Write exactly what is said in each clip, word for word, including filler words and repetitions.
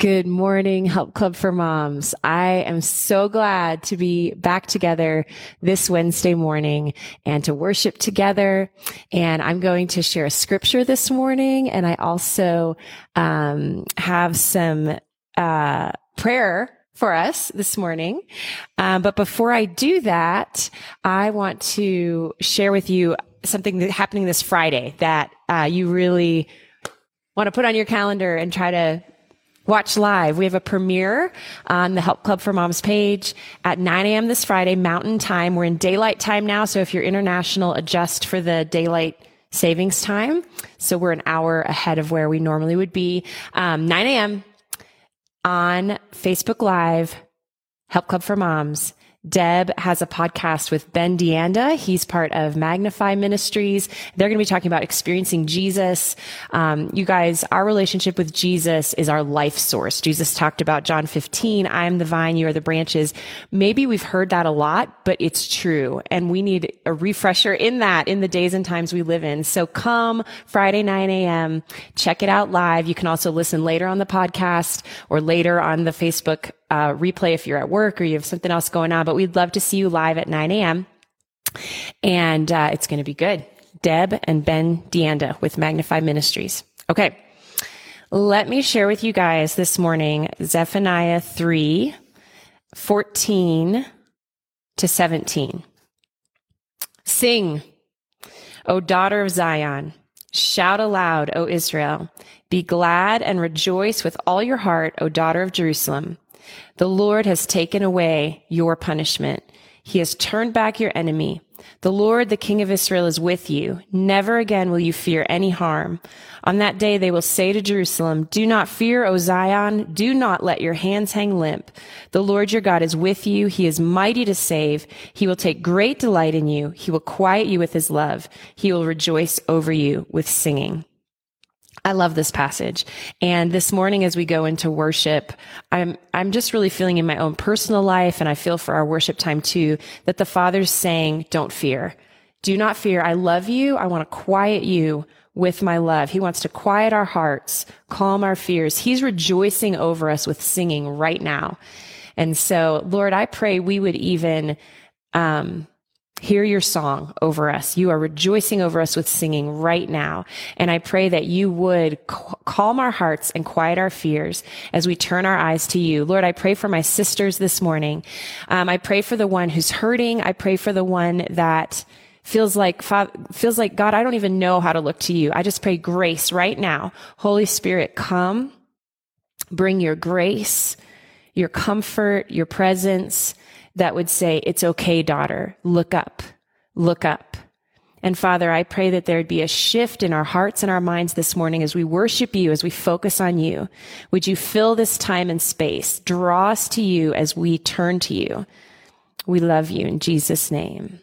Good morning, Help Club for Moms. I am so glad to be back together this Wednesday morning and to worship together. And I'm going to share a scripture this morning. And I also um, have some uh, prayer for us this morning. Um, but before I do that, I want to share with you something that's happening this Friday that uh, you really want to put on your calendar and try to watch live. We have a premiere on the Help Club for Moms page at nine a.m. this Friday, Mountain Time. We're in daylight time now, so if you're international, adjust for the daylight savings time. So we're an hour ahead of where we normally would be. Um, nine a.m. on Facebook Live, Help Club for Moms. Deb has a podcast with Ben Deanda. He's part of Magnify Ministries. They're going to be talking about experiencing Jesus. Um, you guys, our relationship with Jesus is our life source. Jesus talked about John fifteen, I am the vine, you are the branches. Maybe we've heard that a lot, but it's true. And we need a refresher in that, in the days and times we live in. So come Friday, nine a.m., check it out live. You can also listen later on the podcast or later on the Facebook Uh, replay if you're at work or you have something else going on, but we'd love to see you live at nine a.m. And uh, it's going to be good. Deb and Ben Deanda with Magnify Ministries. Okay, let me share with you guys this morning Zephaniah three, fourteen to seventeen. Sing, O daughter of Zion. Shout aloud, O Israel. Be glad and rejoice with all your heart, O daughter of Jerusalem. The Lord has taken away your punishment. He has turned back your enemy. The Lord, the King of Israel, is with you. Never again will you fear any harm. On that day, they will say to Jerusalem, do not fear, O Zion. Do not let your hands hang limp. The Lord your God is with you. He is mighty to save. He will take great delight in you. He will quiet you with his love. He will rejoice over you with singing. I love this passage. And this morning, as we go into worship, I'm, I'm just really feeling in my own personal life. And I feel for our worship time too, that the Father's saying, don't fear, do not fear. I love you. I want to quiet you with my love. He wants to quiet our hearts, calm our fears. He's rejoicing over us with singing right now. And so Lord, I pray we would even, um, hear your song over us. You are rejoicing over us with singing right now. And I pray that you would c- calm our hearts and quiet our fears as we turn our eyes to you. Lord, I pray for my sisters this morning. Um, I pray for the one who's hurting. I pray for the one that feels like, feels like, God, I don't even know how to look to you. I just pray grace right now. Holy Spirit, come, bring your grace, your comfort, your presence, that would say, it's okay, daughter, look up, look up. And Father, I pray that there'd be a shift in our hearts and our minds this morning as we worship you, as we focus on you. Would you fill this time and space, draw us to you as we turn to you. We love you in Jesus' name.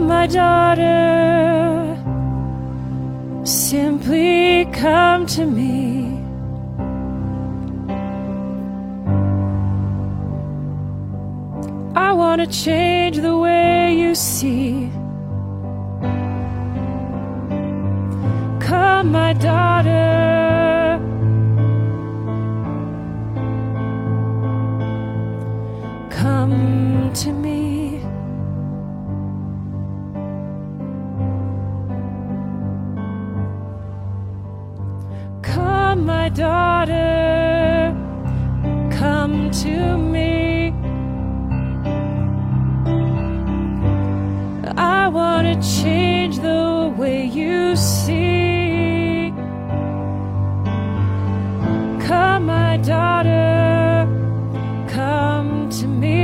My daughter, simply come to me. I want to change the way you see. Come, my daughter. Come to me. my daughter, come to me. I want to change the way you see. Come, my daughter, come to me.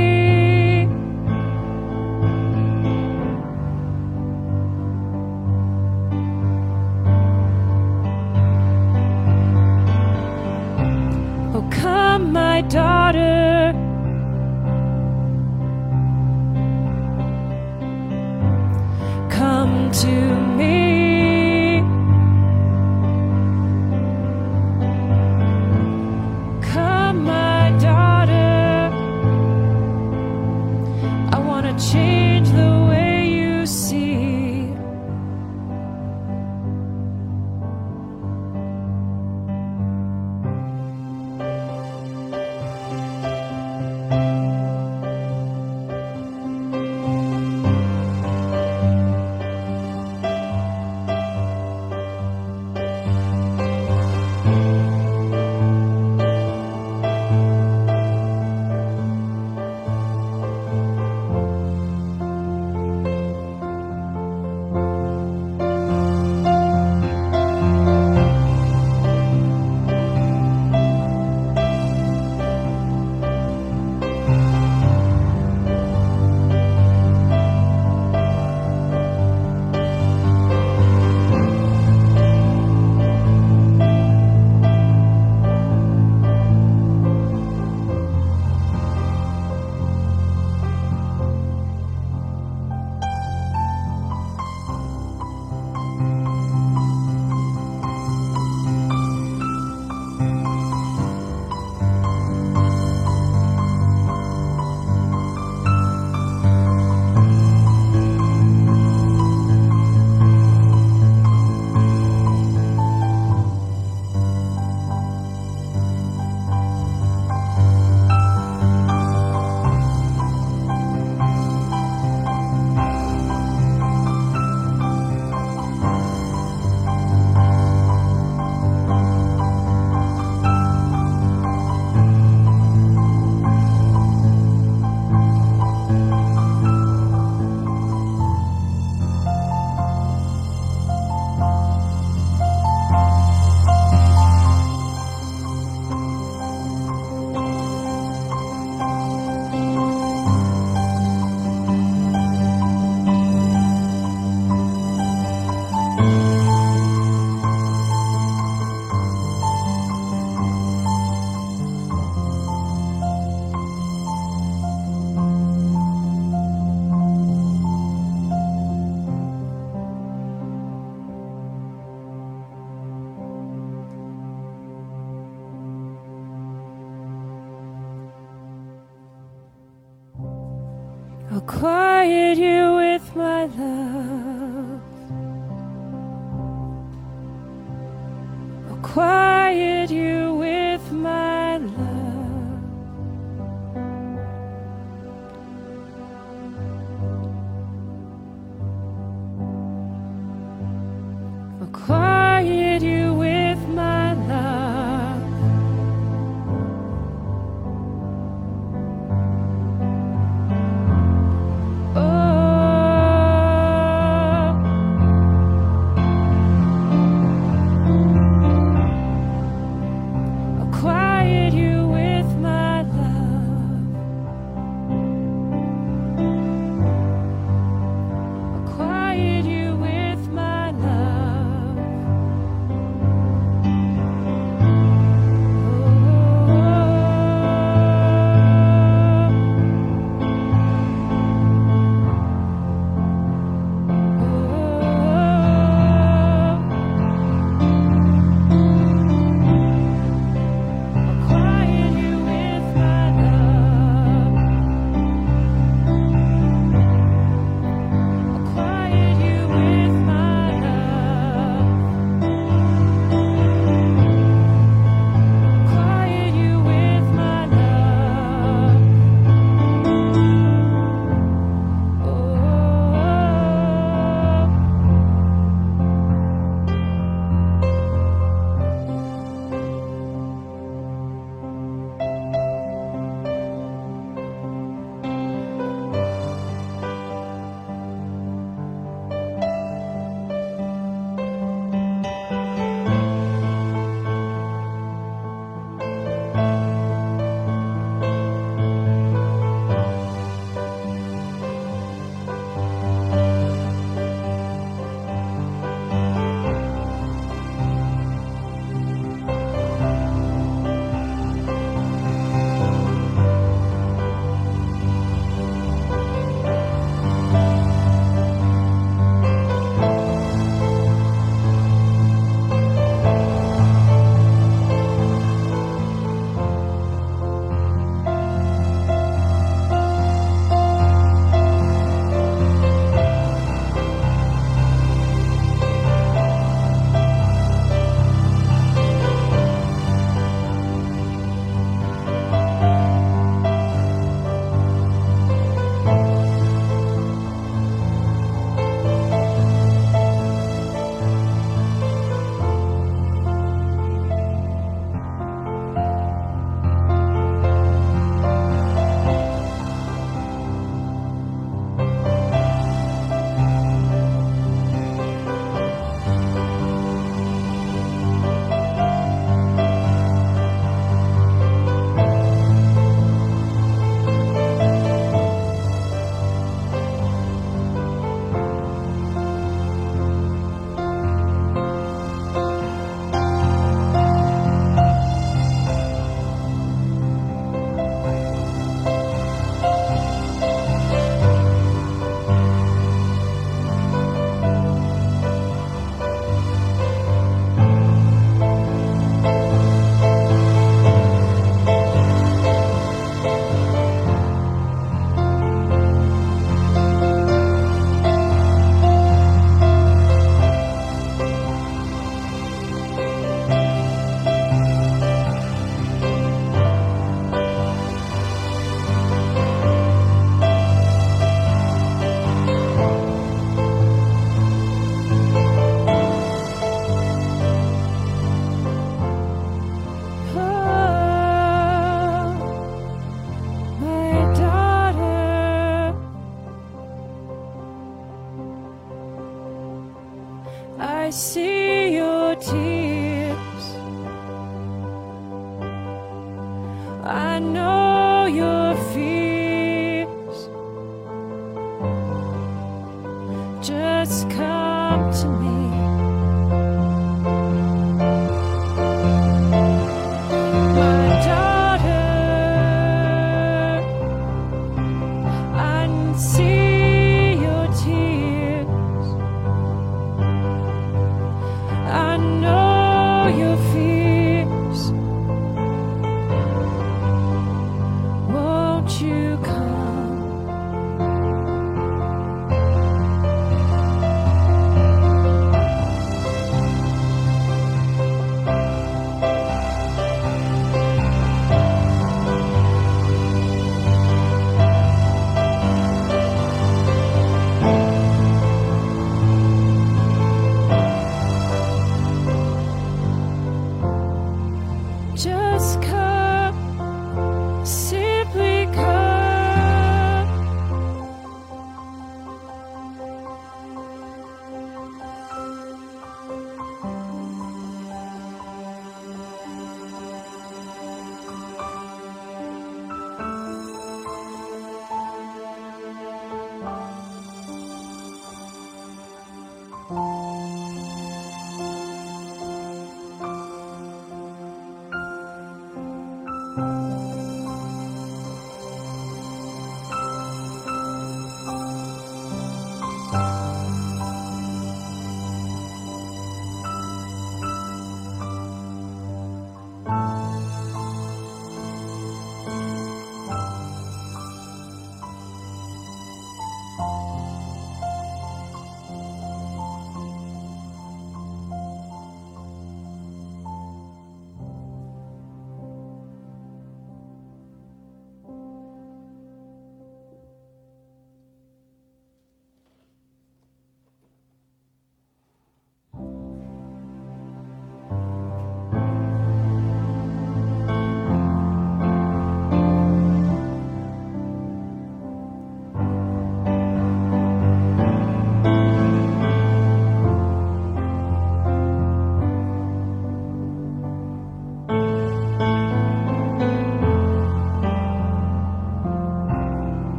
Oh, come, my daughter. To me, come, my daughter. I want to change the way you see. I'll quiet you with my love. I'll quiet you with my love. I'll quiet you with my love. Quiet you with my love. I see your tears, I know your fears, just come to me.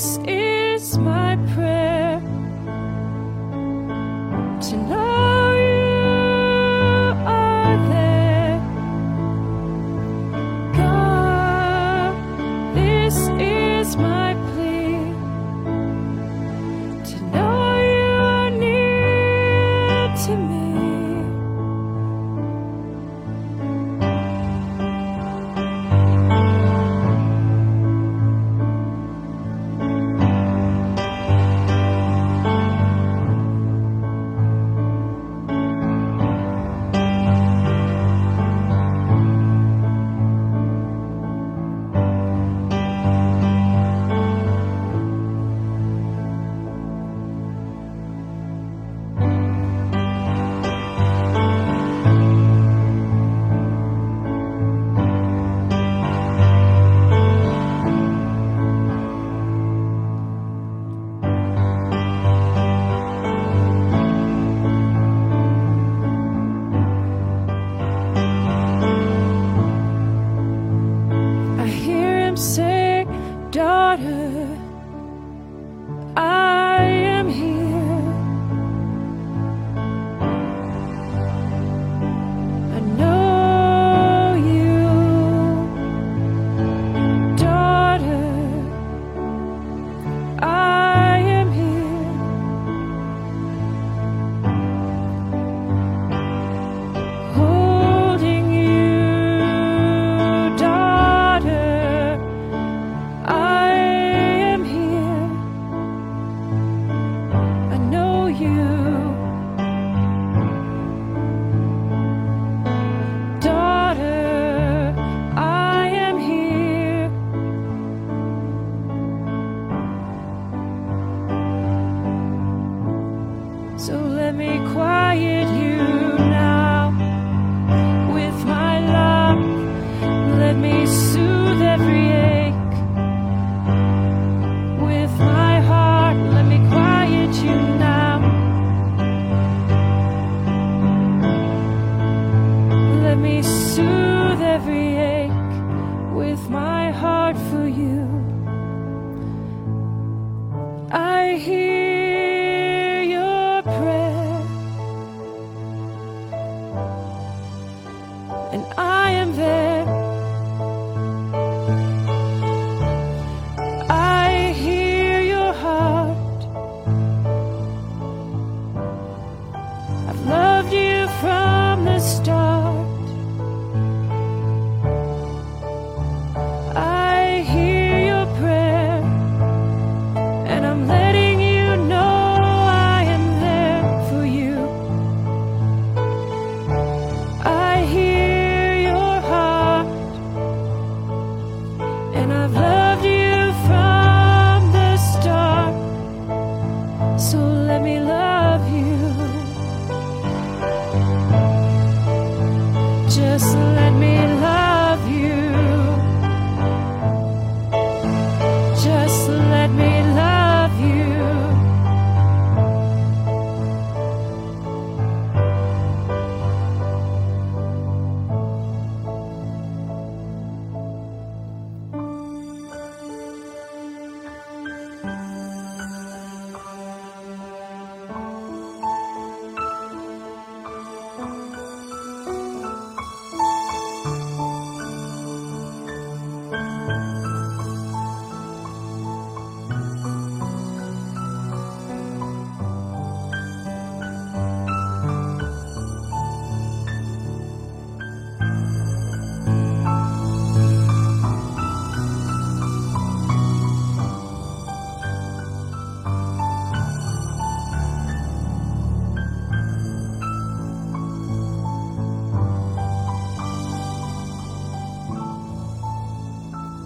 This is my prayer, to know you are there. God, this is my plea, to know you are near to me.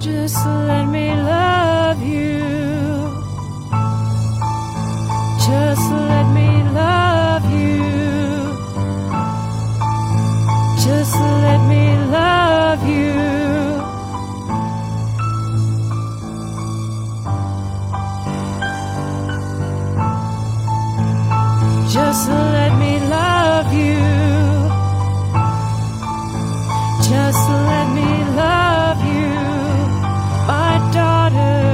Just let me love you. Just let me love you. Just let me love you. Just let me love you. Just let me love you. My daughter,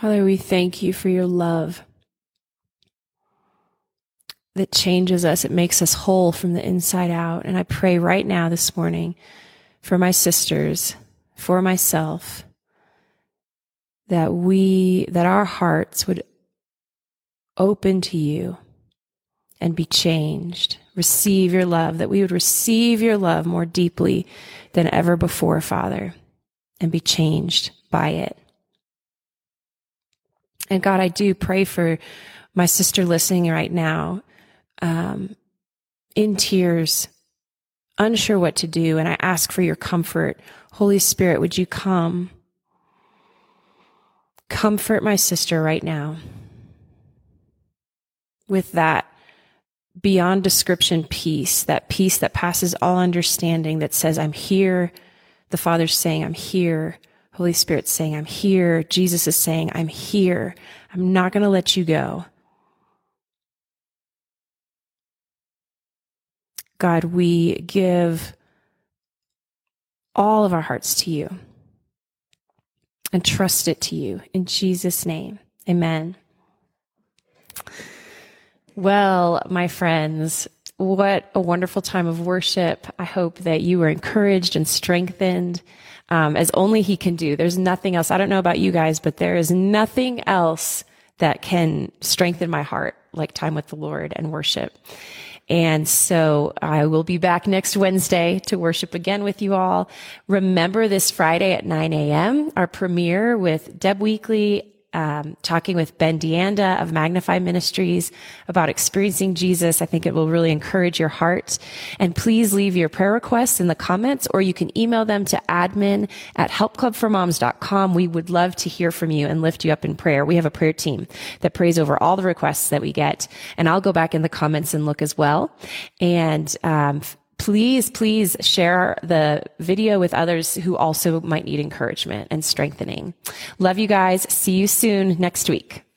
Father, we thank you for your love that changes us. It makes us whole from the inside out. And I pray right now this morning for my sisters, for myself, that we, that our hearts would open to you and be changed. Receive your love, that we would receive your love more deeply than ever before, Father, and be changed by it. And God, I do pray for my sister listening right now, um, in tears, unsure what to do, and I ask for your comfort. Holy Spirit, would you come? Comfort my sister right now with that beyond description peace, that peace that passes all understanding, that says, I'm here. The Father's saying, I'm here. Holy Spirit's saying, I'm here. Jesus is saying, I'm here. I'm not going to let you go. God, we give all of our hearts to you and trust it to you. In Jesus' name, amen. Well, my friends, what a wonderful time of worship. I hope that you were encouraged and strengthened, um, as only he can do. There's nothing else. I don't know about you guys, but there is nothing else that can strengthen my heart like time with the Lord and worship. And so I will be back next Wednesday to worship again with you all. Remember this Friday at nine a.m., our premiere with Deb Weekly, um, talking with Ben Deanda of Magnify Ministries about experiencing Jesus. I think it will really encourage your heart. And please leave your prayer requests in the comments, or you can email them to admin at help club for moms dot com. We would love to hear from you and lift you up in prayer. We have a prayer team that prays over all the requests that we get. And I'll go back in the comments and look as well. And, um, Please, please share the video with others who also might need encouragement and strengthening. Love you guys. See you soon next week.